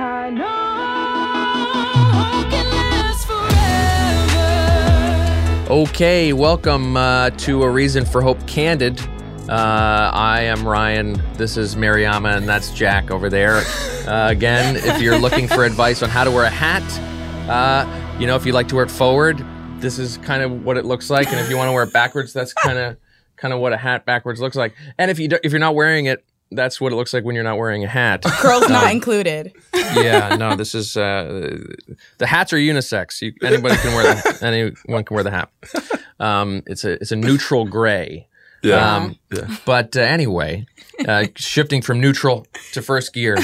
I know hope can last forever. Okay, welcome to A Reason for Hope Candid. I am Ryan, this is Mariama, and that's Jack over there. Again, if you're looking for advice on how to wear a hat, you know, if you like to wear it forward, this is kind of what it looks like. And if you want to wear it backwards, that's kind of what a hat backwards looks like. And if you don't, if you're not wearing it, that's what it looks like when you're not wearing a hat. Curls not included. Yeah, no, this is, the hats are unisex. Anybody can wear them. Anyone can wear the hat. It's a neutral gray. Yeah. But anyway, shifting from neutral to first gear,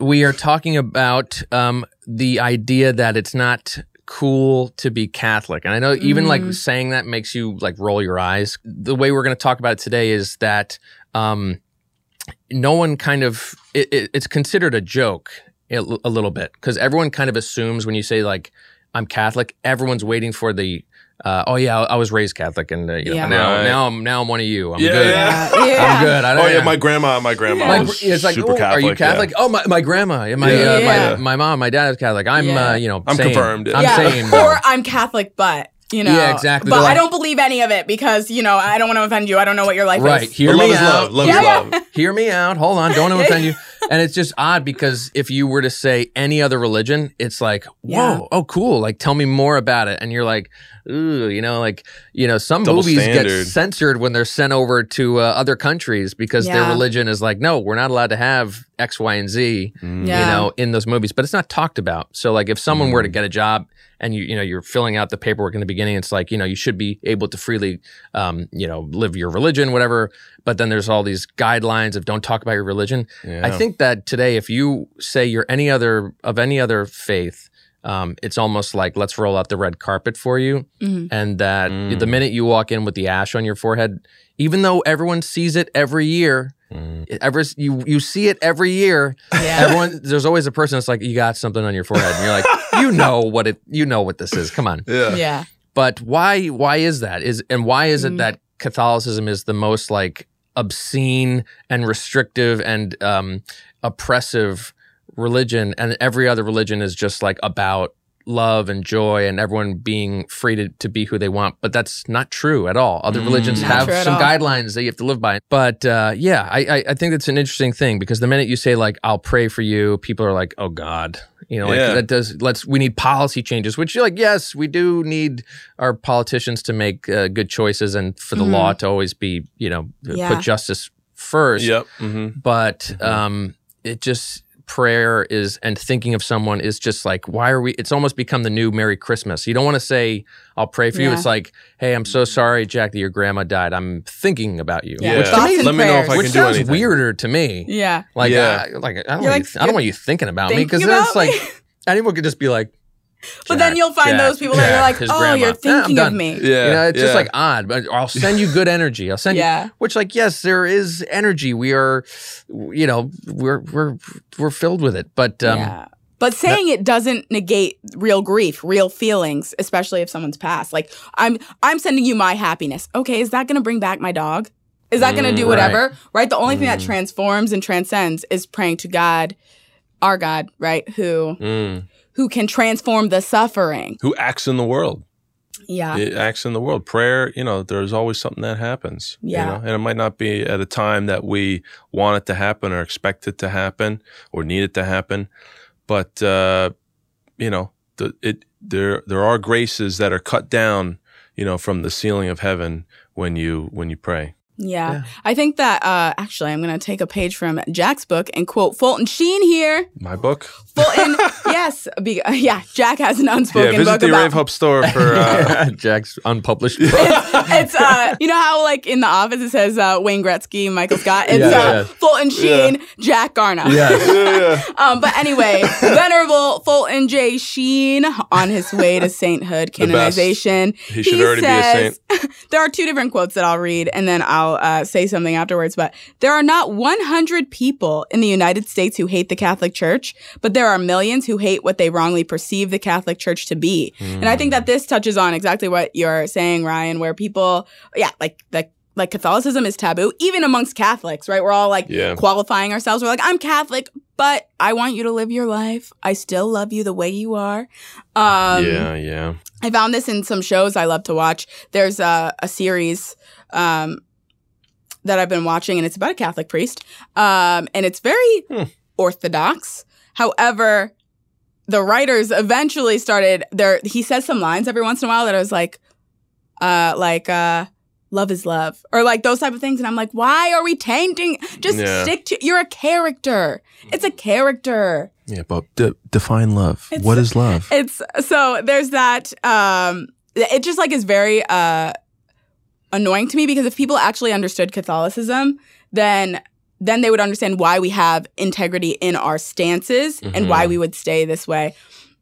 we are talking about the idea that it's not cool to be Catholic. And I know even like saying that makes you like roll your eyes. The way we're going to talk about it today is that no one kind of, it's considered a joke a little bit, because everyone kind of assumes when you say like, I'm Catholic, everyone's waiting for the, oh yeah, I was raised Catholic, and now I'm one of you. I'm good. I'm good. My grandma was it's like, super Catholic. Are you Catholic? Yeah. Oh, my grandma, my mom, my dad is Catholic. I'm I'm sane. Confirmed. Yeah. I'm sane. Or I'm Catholic, but you know, yeah, exactly. But like, I don't believe any of it because you know I don't want to offend you. I don't know what your life is. Right. Hear me out. Love is love. Hear me out. Hold on. Don't offend you. And it's just odd because if you were to say any other religion, it's like, whoa, oh, cool. Like, tell me more about it. And you're like, ooh, some double movies standard. Get censored when they're sent over to other countries because their religion is like, no, we're not allowed to have X, Y, and Z, in those movies. But it's not talked about. So like if someone were to get a job and you're filling out the paperwork in the beginning, it's like, you should be able to freely, live your religion, whatever. But then there's all these guidelines of don't talk about your religion. Yeah. I think that today, if you say you're any other faith, it's almost like, let's roll out the red carpet for you. Mm-hmm. And that the minute you walk in with the ash on your forehead, even though everyone sees it every year, you see it every year, everyone, there's always a person that's like, you got something on your forehead. And you're like, you know what this is. Come on. Yeah. But why is that? Why is it that Catholicism is the most like obscene and restrictive and oppressive religion, and every other religion is just like about love and joy and everyone being free to be who they want? But that's not true at all. Other religions have some guidelines that you have to live by. But I think it's an interesting thing, because the minute you say like, I'll pray for you, people are like, oh God. We need policy changes, which you're like, yes, we do need our politicians to make good choices and for the law to always be, put justice first. Yep. Mm-hmm. But it just, prayer is, and thinking of someone is just like, why are we, it's almost become the new Merry Christmas. You don't want to say, I'll pray for you. It's like, hey, I'm so sorry, Jack, that your grandma died. I'm thinking about you. Yeah. Which to me, let me know if I can do anything. Which sounds weirder to me. Yeah. Like, I don't want you thinking about me, because that's like, anyone could just be like, but then you'll find those people that are like, oh, grandma. You're thinking of me. Yeah, it's just like odd, but I'll send you good energy. I'll send you, which like, yes, there is energy. We are, we're filled with it. But but saying it doesn't negate real grief, real feelings, especially if someone's passed. Like, I'm sending you my happiness. Okay, is that going to bring back my dog? Is that going to do whatever? Right? The only thing that transforms and transcends is praying to God, our God, right? Who can transform the suffering. Who acts in the world. Yeah. It acts in the world. Prayer, there's always something that happens. Yeah. And it might not be at a time that we want it to happen or expect it to happen or need it to happen. But, there are graces that are cut down, from the ceiling of heaven when you pray. Yeah. I think that, actually, I'm going to take a page from Jack's book and quote Fulton Sheen here. My book? Fulton, yes. Jack has an unspoken book about... visit the Array of Hope store for Jack's unpublished book. It's you know how, like, in The Office it says Wayne Gretzky, Michael Scott? It's Fulton Sheen, Jack Garner. But anyway, Venerable Fulton J. Sheen, on his way to sainthood, canonization. He should already be a saint. There are two different quotes that I'll read, and then I'll say something afterwards, but there are not 100 people in the United States who hate the Catholic Church, but there are millions who hate what they wrongly perceive the Catholic Church to be. And I think that this touches on exactly what you're saying, Ryan, where people, like Catholicism is taboo, even amongst Catholics, right? We're all like qualifying ourselves. We're like, I'm Catholic, But I want you to live your life. I still love you the way you are. Yeah. I found this in some shows I love to watch. There's a series that I've been watching, and it's about a Catholic priest. And it's very orthodox. However, the writers eventually started there. He says some lines every once in a while that I was like, love is love, or like those type of things. And I'm like, why are we tainting? Just stick to, you're a character. It's a character. Yeah, but define love. What is love? It's, so there's that, it just like is very annoying to me, because if people actually understood Catholicism, then they would understand why we have integrity in our stances and why we would stay this way,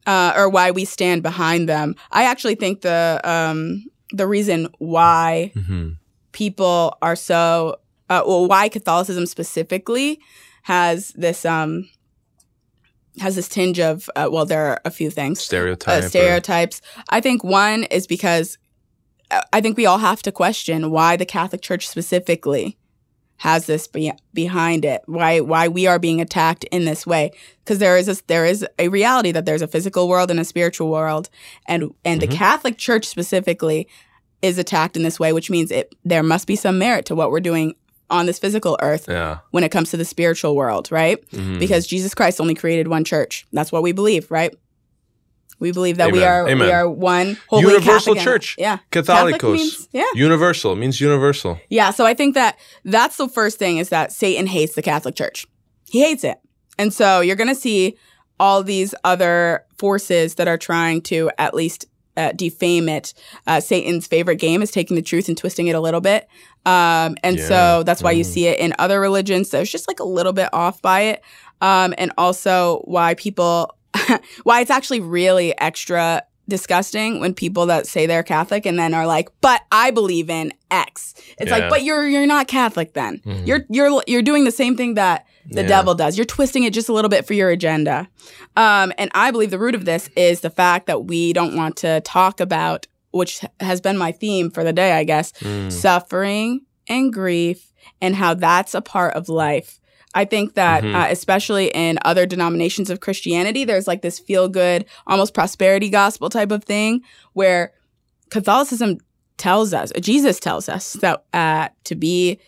or why we stand behind them. I actually think the reason why people are so, why Catholicism specifically has this tinge of, well, there are a few things. Stereotypes. I think one is because I think we all have to question why the Catholic Church specifically has this behind it, why we are being attacked in this way. Because there is a reality that there's a physical world and a spiritual world, and the Catholic Church specifically is attacked in this way, which means there must be some merit to what we're doing on this physical earth when it comes to the spiritual world, right? Because Jesus Christ only created one church. That's what we believe, right? We believe that we are one holy universal church. Yeah, Catholicos means, universal means universal. Yeah, so I think that's the first thing, is that Satan hates the Catholic Church. He hates it, and so you're going to see all these other forces that are trying to at least defame it. Satan's favorite game is taking the truth and twisting it a little bit, so that's why you see it in other religions. So it's just like a little bit off by it, and also why people. Why it's actually really extra disgusting when people that say they're Catholic and then are like, "But I believe in X." It's like, "But you're not Catholic then. You're doing the same thing that the devil does. You're twisting it just a little bit for your agenda." And I believe the root of this is the fact that we don't want to talk about, which has been my theme for the day, I guess, suffering and grief and how that's a part of life. I think that especially in other denominations of Christianity, there's like this feel-good, almost prosperity gospel type of thing, where Catholicism tells us, Jesus tells us that to be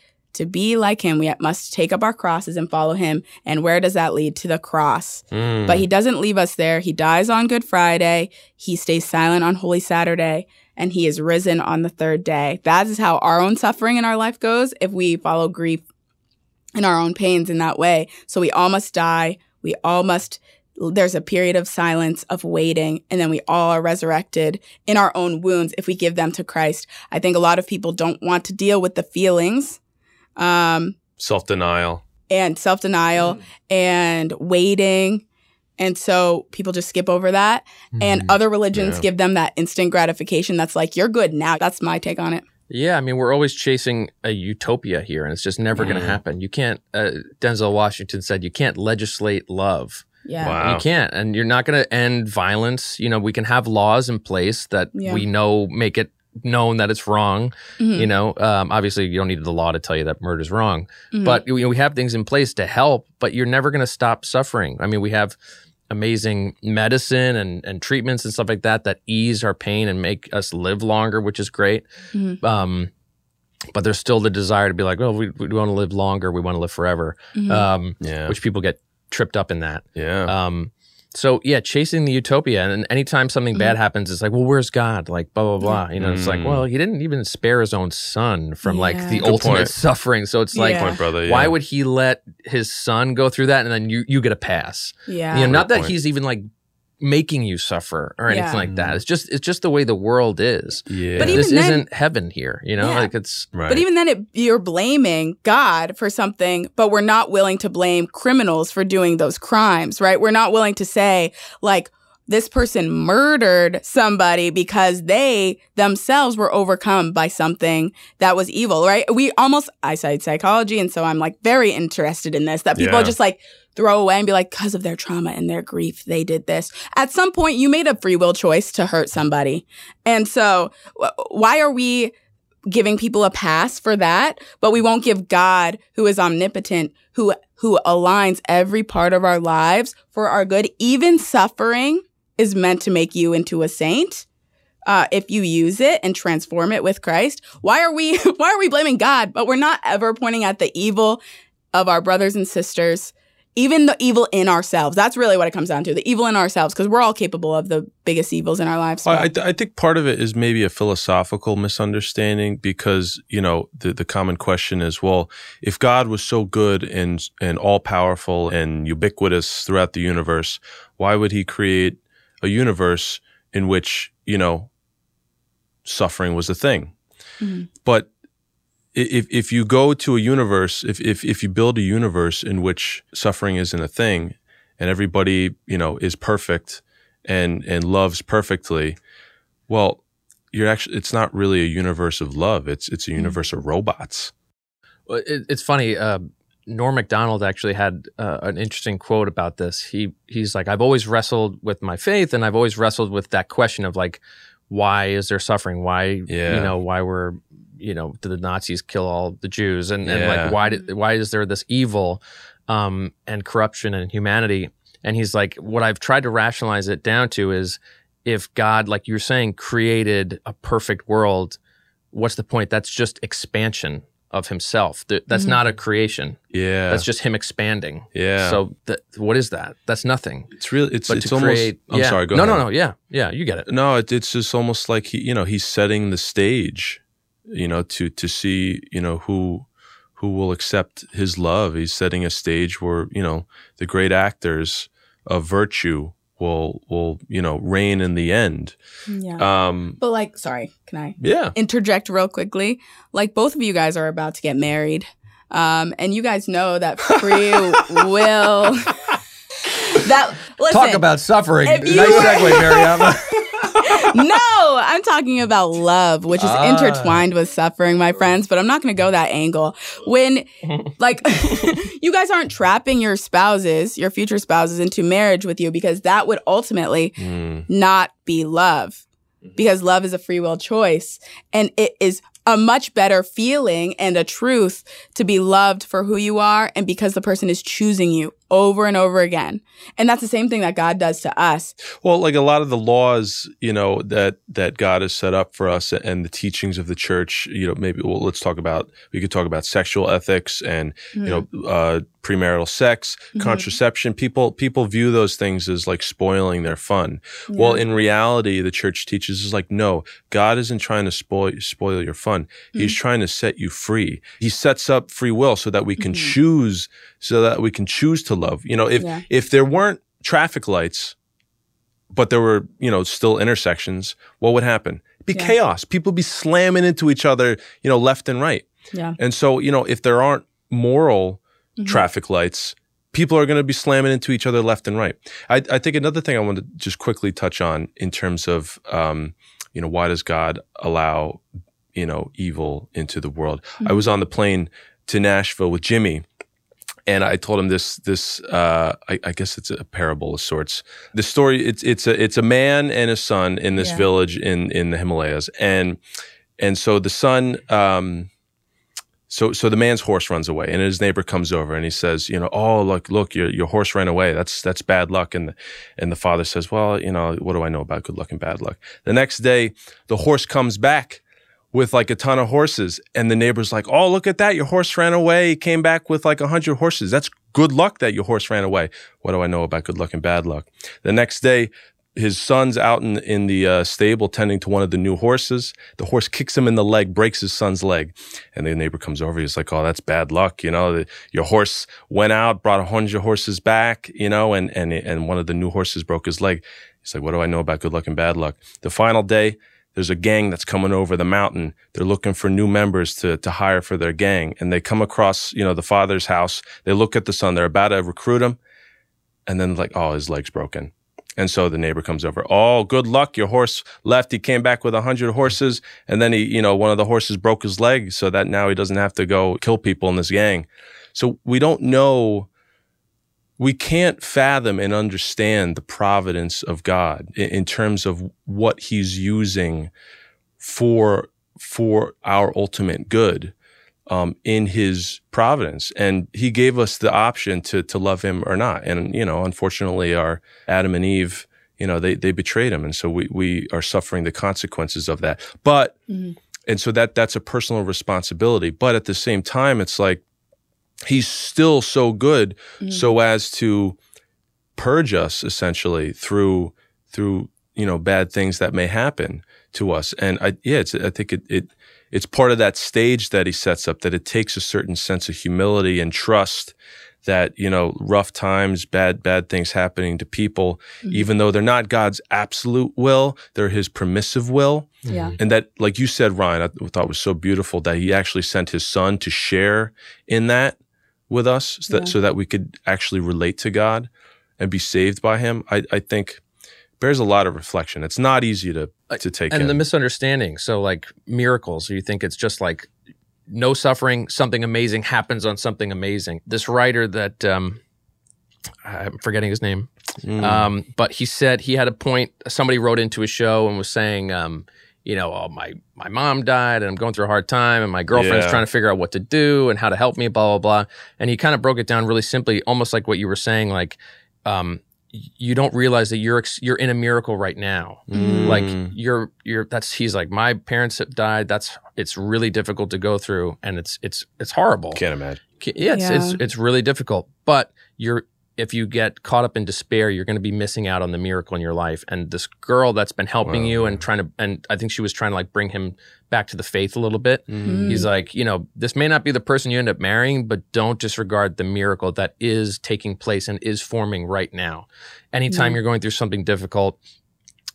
like him, we must take up our crosses and follow him. And where does that lead? To the cross. But he doesn't leave us there. He dies on Good Friday. He stays silent on Holy Saturday. And he is risen on the third day. That is how our own suffering in our life goes if we follow grief and our own pains in that way. So we all must die. There's a period of silence, of waiting, and then we all are resurrected in our own wounds if we give them to Christ. I think a lot of people don't want to deal with the feelings. Self-denial and waiting. And so people just skip over that. And other religions give them that instant gratification. That's like, you're good now. That's my take on it. Yeah, I mean, we're always chasing a utopia here, and it's just never going to happen. You can't, Denzel Washington said, you can't legislate love. Yeah. Wow. You can't, and you're not going to end violence. You know, we can have laws in place that we know make it known that it's wrong. You know, obviously you don't need the law to tell you that murder's wrong, but we have things in place to help, but you're never going to stop suffering. I mean, we have amazing medicine and treatments and stuff like that ease our pain and make us live longer, which is great. But there's still the desire to be like, oh, we want to live longer. We want to live forever, which people get tripped up in that. So, chasing the utopia. And anytime something bad happens, it's like, well, where's God? Like, blah, blah, blah. You know, it's like, well, he didn't even spare his own son from, like, the ultimate suffering. So it's like, why would he let his son go through that? And then you get a pass. Yeah. You know, not that he's even, like, making you suffer or anything like that. It's just the way the world is. Yeah. But even this isn't heaven here, you know? Yeah. Like it's But even then you're blaming God for something, but we're not willing to blame criminals for doing those crimes, right? We're not willing to say, like, this person murdered somebody because they themselves were overcome by something that was evil, right? I studied psychology, and so I'm, like, very interested in this, that people are just, like, throw away and be like, because of their trauma and their grief, they did this. At some point, you made a free will choice to hurt somebody. And so why are we giving people a pass for that, but we won't give God, who is omnipotent, who aligns every part of our lives for our good. Even suffering is meant to make you into a saint if you use it and transform it with Christ. Why are we blaming God? But we're not ever pointing at the evil of our brothers and sisters, even the evil in ourselves. That's really what it comes down to, the evil in ourselves, because we're all capable of the biggest evils in our lives. I think part of it is maybe a philosophical misunderstanding because, you know, the common question is, well, if God was so good and all-powerful and ubiquitous throughout the universe, why would he create a universe in which, you know, suffering was a thing? Mm-hmm. But if you go to a universe, if you build a universe in which suffering isn't a thing and everybody, you know, is perfect and loves perfectly, well, it's not really a universe of love. It's a universe of robots. Well, it's funny. Norm Macdonald actually had an interesting quote about this. He's like, I've always wrestled with my faith and I've always wrestled with that question of like, why is there suffering? Why, you know, why we're, you know, did the Nazis kill all the Jews? And like, why is there this evil and corruption and inhumanity? And he's like, what I've tried to rationalize it down to is if God, like you're saying, created a perfect world, what's the point? That's just expansion of himself. That's not a creation. Yeah. That's just him expanding. Yeah. So what is that? That's nothing. It's really, it's almost, create, I'm sorry, go ahead. No, yeah. Yeah, you get it. No, it's just almost like he, you know, he's setting the stage, you know, to see, you know, who will accept his love. He's setting a stage where, you know, the great actors of virtue will you know, reign in the end. Yeah. But like, sorry, can I interject real quickly? Like, both of you guys are about to get married. And you guys know that free will, that, listen, talk about suffering. Nice segue, Mariama. No, I'm talking about love, which is intertwined with suffering, my friends, but I'm not going to go that angle. When, like, you guys aren't trapping your spouses, your future spouses, into marriage with you, because that would ultimately not be love, because love is a free will choice, and it is a much better feeling and a truth to be loved for who you are and because the person is choosing you over and over again. And that's the same thing that God does to us. Well, like a lot of the laws, you know, that God has set up for us and the teachings of the church, you know, maybe, well, we could talk about sexual ethics and, you know, premarital sex, contraception. People view those things as like spoiling their fun. Yeah. Well, in reality, the church teaches is like, no, God isn't trying to spoil your fun. He's trying to set you free. He sets up free will so that we can choose, to love. You know, if there weren't traffic lights, but there were, you know, still intersections, what would happen? It'd be chaos. People would be slamming into each other, you know, left and right. Yeah. And so, you know, if there aren't moral traffic lights, people are going to be slamming into each other left and right. I think another thing I want to just quickly touch on in terms of, you know, why does God allow, you know, evil into the world? I was on the plane to Nashville with Jimmy, and I told him I guess it's a parable of sorts. The story, it's a man and his son in this village in the Himalayas. And so the son, so the man's horse runs away, and his neighbor comes over and he says, you know, oh, look, your horse ran away. That's bad luck. And the father says, well, you know, what do I know about good luck and bad luck? The next day, the horse comes back with like a ton of horses, and the neighbor's like, oh, look at that, your horse ran away, he came back with like 100 horses. That's good luck that your horse ran away. What do I know about good luck and bad luck? The next day, his son's out in the stable tending to one of the new horses. The horse kicks him in the leg, breaks his son's leg. And the neighbor comes over, he's like, oh, that's bad luck. You know, your horse went out, brought 100 horses back, you know, and one of the new horses broke his leg. He's like, what do I know about good luck and bad luck? The final day, there's a gang that's coming over the mountain. They're looking for new members to hire for their gang. And they come across, you know, the father's house. They look at the son. They're about to recruit him. And then like, oh, his leg's broken. And so the neighbor comes over. Oh, good luck. Your horse left. He came back with 100 horses. And then he, you know, one of the horses broke his leg so that now he doesn't have to go kill people in this gang. So we don't know. We can't fathom and understand the providence of God in terms of what he's using for for our ultimate good in his providence. And he gave us the option to love him or not. And, you know, unfortunately, our Adam and Eve, you know, they betrayed him. And so we are suffering the consequences of that. But, and so that's a personal responsibility. But at the same time, it's like, he's still so good so as to purge us essentially through, you know, bad things that may happen to us. And I think it's part of that stage that he sets up, that it takes a certain sense of humility and trust that, you know, rough times, bad things happening to people, even though they're not God's absolute will, they're his permissive will. Yeah. And that, like you said, Ryan, I thought was so beautiful that he actually sent his son to share in that with us so that we could actually relate to God and be saved by him. I think bears a lot of reflection. It's not easy to take in. And the misunderstanding. So like miracles, you think it's just like no suffering, something amazing happens on something amazing. This writer that, I'm forgetting his name, but he said he had a point. Somebody wrote into his show and was saying, you know, oh, my mom died and I'm going through a hard time and my girlfriend's trying to figure out what to do and how to help me, blah, blah, blah. And he kind of broke it down really simply, almost like what you were saying, like, you don't realize that you're in a miracle right now. Like he's like, my parents have died. It's really difficult to go through, and it's horrible. Can't imagine. Yeah, it's really difficult. But if you get caught up in despair, you're going to be missing out on the miracle in your life. And this girl that's been helping you and and I think she was trying to like bring him back to the faith a little bit. He's like, you know, this may not be the person you end up marrying, but don't disregard the miracle that is taking place and is forming right now. Anytime you're going through something difficult,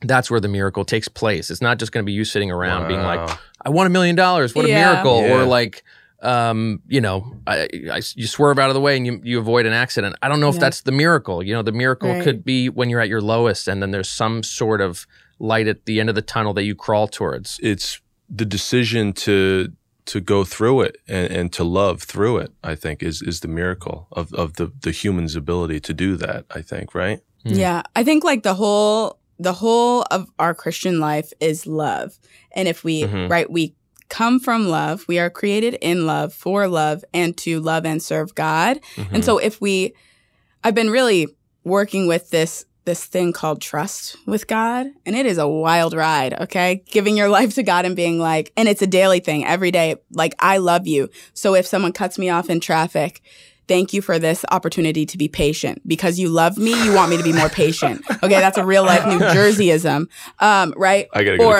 that's where the miracle takes place. It's not just going to be you sitting around being like, I won $1 million. What a miracle. Yeah. Or like, you know, you swerve out of the way and you avoid an accident. I don't know if that's the miracle. You know, the miracle could be when you're at your lowest and then there's some sort of light at the end of the tunnel that you crawl towards. It's the decision to go through it and to love through it, I think, is the miracle of the human's ability to do that, I think, right? Yeah. I think like the whole of our Christian life is love. And if we, we come from love. We are created in love, for love, and to love and serve God. And so I've been really working with this thing called trust with God, and it is a wild ride, okay? Giving your life to God and being like, and it's a daily thing, every day, like, I love you. So if someone cuts me off in traffic, thank you for this opportunity to be patient. Because you love me, you want me to be more patient. Okay, that's a real life New Jerseyism, right? I gotta go to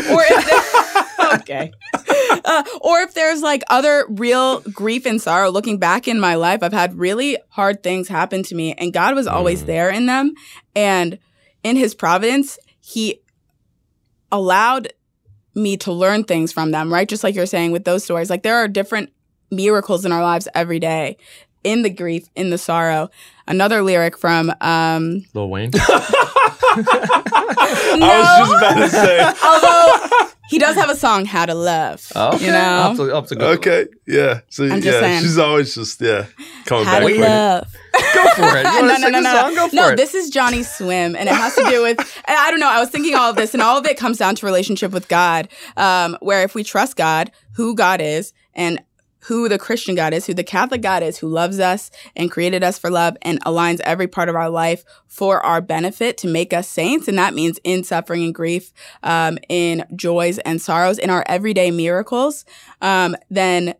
confession. Or if there's like other real grief and sorrow. Looking back in my life, I've had really hard things happen to me, and God was always there in them. And in His providence, He allowed me to learn things from them, right? Just like you're saying with those stories, like there are different miracles in our lives every day, in the grief, in the sorrow. Another lyric from Lil Wayne. No, I was just about to say. Although he does have a song, "How to Love." Oh, okay. You know, I'll have to go. Okay, yeah. So I'm just saying, she's always just coming back. How to love. Go for it. You want to sing a song? Go for it. No, this is Johnny Swim, and it has to do with, I don't know, I was thinking all of this, and all of it comes down to relationship with God, where if we trust God, who God is, and who the Christian God is, who the Catholic God is, who loves us and created us for love and aligns every part of our life for our benefit to make us saints. And that means in suffering and grief, in joys and sorrows, in our everyday miracles, then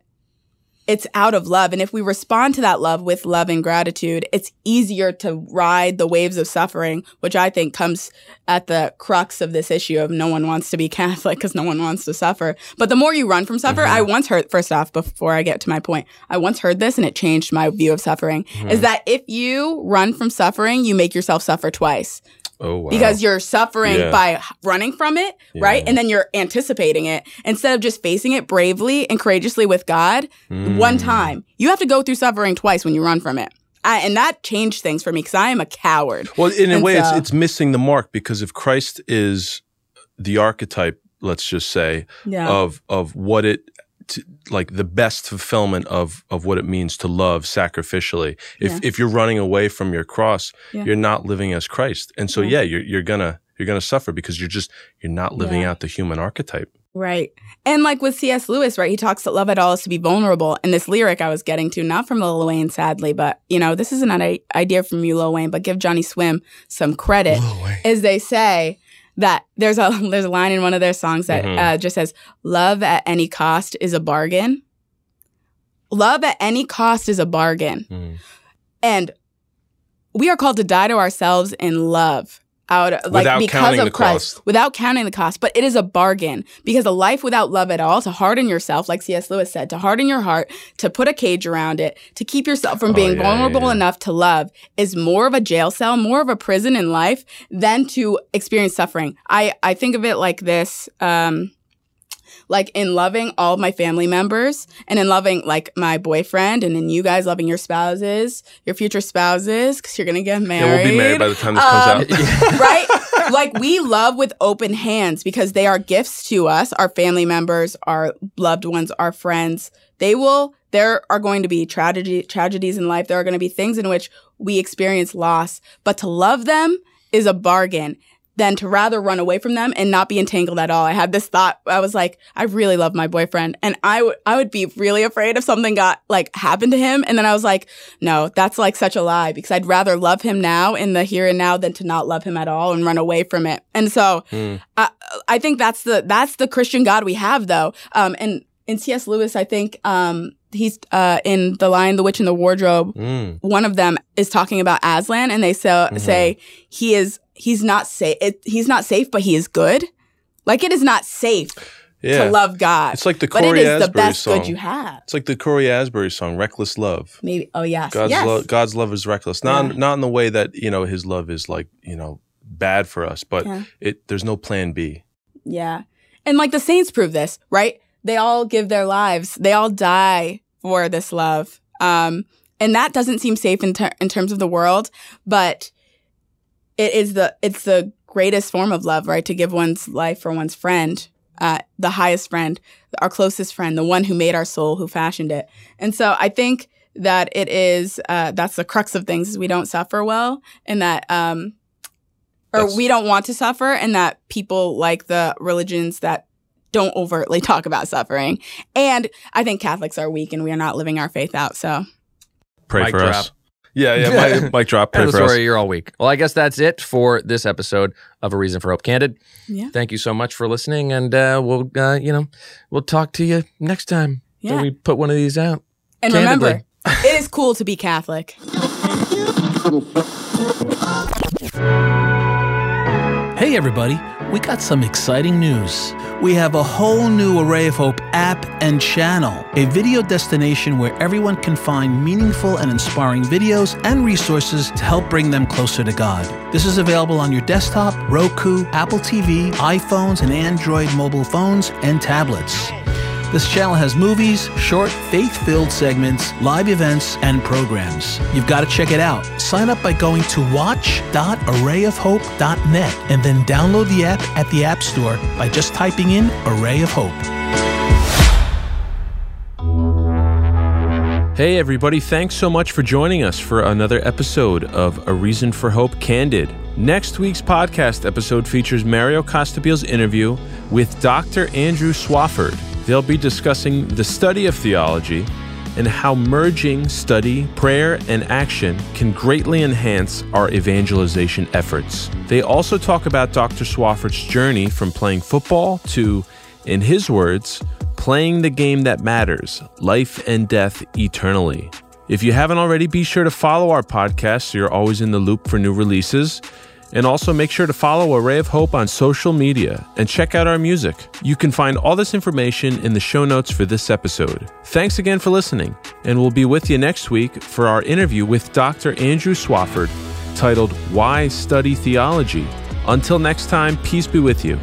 it's out of love. And if we respond to that love with love and gratitude, it's easier to ride the waves of suffering, which I think comes at the crux of this issue of no one wants to be Catholic because no one wants to suffer. But the more you run from suffering, I once heard, first off, before I get to my point, I once heard this and it changed my view of suffering, is that if you run from suffering, you make yourself suffer twice. Oh, wow. Because you're suffering by running from it, right? And then you're anticipating it. Instead of just facing it bravely and courageously with God one time, you have to go through suffering twice when you run from it. And that changed things for me because I am a coward. Well, in a way, it's missing the mark, because if Christ is the archetype, let's just say, of what it, like the best fulfillment of what it means to love sacrificially. If you're running away from your cross, you're not living as Christ. And so, you're gonna You're going to suffer because you're not living out the human archetype. Right. And like with C.S. Lewis, right, he talks that love at all is to be vulnerable. And this lyric I was getting to, not from Lil Wayne, sadly, but, you know, this isn't an idea from you, Lil Wayne, but give Johnny Swim some credit, as they say that there's a line in one of their songs that just says, love at any cost is a bargain. Love at any cost is a bargain. Mm. And we are called to die to ourselves in love. Without counting the cost. But it is a bargain, because a life without love at all, to harden yourself, like C.S. Lewis said, to harden your heart, to put a cage around it, to keep yourself from being vulnerable enough to love, is more of a jail cell, more of a prison in life than to experience suffering. I think of it like this, like in loving all my family members and in loving like my boyfriend and in you guys loving your spouses, your future spouses, because you're going to get married. Yeah, we'll be married by the time this comes out. Right? Like we love with open hands because they are gifts to us, our family members, our loved ones, our friends. There are going to be tragedies in life. There are going to be things in which we experience loss. But to love them is a bargain than to rather run away from them and not be entangled at all. I had this thought. I was like, I really love my boyfriend. And I would be really afraid if something happened to him. And then I was like, no, that's like such a lie, because I'd rather love him now in the here and now than to not love him at all and run away from it. And so I think that's the Christian God we have, though. And in C.S. Lewis, I think he's in The Lion, the Witch, and the Wardrobe. One of them is talking about Aslan, and they say he is... he's not safe, but he is good. Like, it is not safe to love God. It's like the Corey Asbury song. But it is the best good you have. It's like the Corey Asbury song, Reckless Love. Maybe. Oh, yes. God's love is reckless. Not in the way that, you know, his love is like, you know, bad for us, but there's no plan B. Yeah. And like the saints prove this, right? They all give their lives. They all die for this love. And that doesn't seem safe in terms of the world, but... It's the greatest form of love, right? To give one's life for one's friend, the highest friend, our closest friend, the one who made our soul, who fashioned it. And so I think that it is, that's the crux of things, is we don't suffer well, and that, we don't want to suffer, and that people like the religions that don't overtly talk about suffering. And I think Catholics are weak and we are not living our faith out, so. Pray for us. Yeah, mic drop. Pray for us. You're all weak. Well, I guess that's it for this episode of A Reason for Hope, Candid. Yeah. Thank you so much for listening, and we'll talk to you next time when we put one of these out. And candidly, remember, it is cool to be Catholic. Hey, everybody. We got some exciting news. We have a whole new Array of Hope app and channel, a video destination where everyone can find meaningful and inspiring videos and resources to help bring them closer to God. This is available on your desktop, Roku, Apple TV, iPhones, and Android mobile phones and tablets. This channel has movies, short, faith-filled segments, live events, and programs. You've got to check it out. Sign up by going to watch.arrayofhope.net and then download the app at the App Store by just typing in Array of Hope. Hey, everybody. Thanks so much for joining us for another episode of A Reason for Hope, Candid. Next week's podcast episode features Mario Costabile's interview with Dr. Andrew Swafford. They'll be discussing the study of theology and how merging study, prayer, and action can greatly enhance our evangelization efforts. They also talk about Dr. Swafford's journey from playing football to, in his words, playing the game that matters, life and death eternally. If you haven't already, be sure to follow our podcast so you're always in the loop for new releases. And also make sure to follow Array of Hope on social media and check out our music. You can find all this information in the show notes for this episode. Thanks again for listening, and we'll be with you next week for our interview with Dr. Andrew Swafford, titled Why Study Theology? Until next time, peace be with you.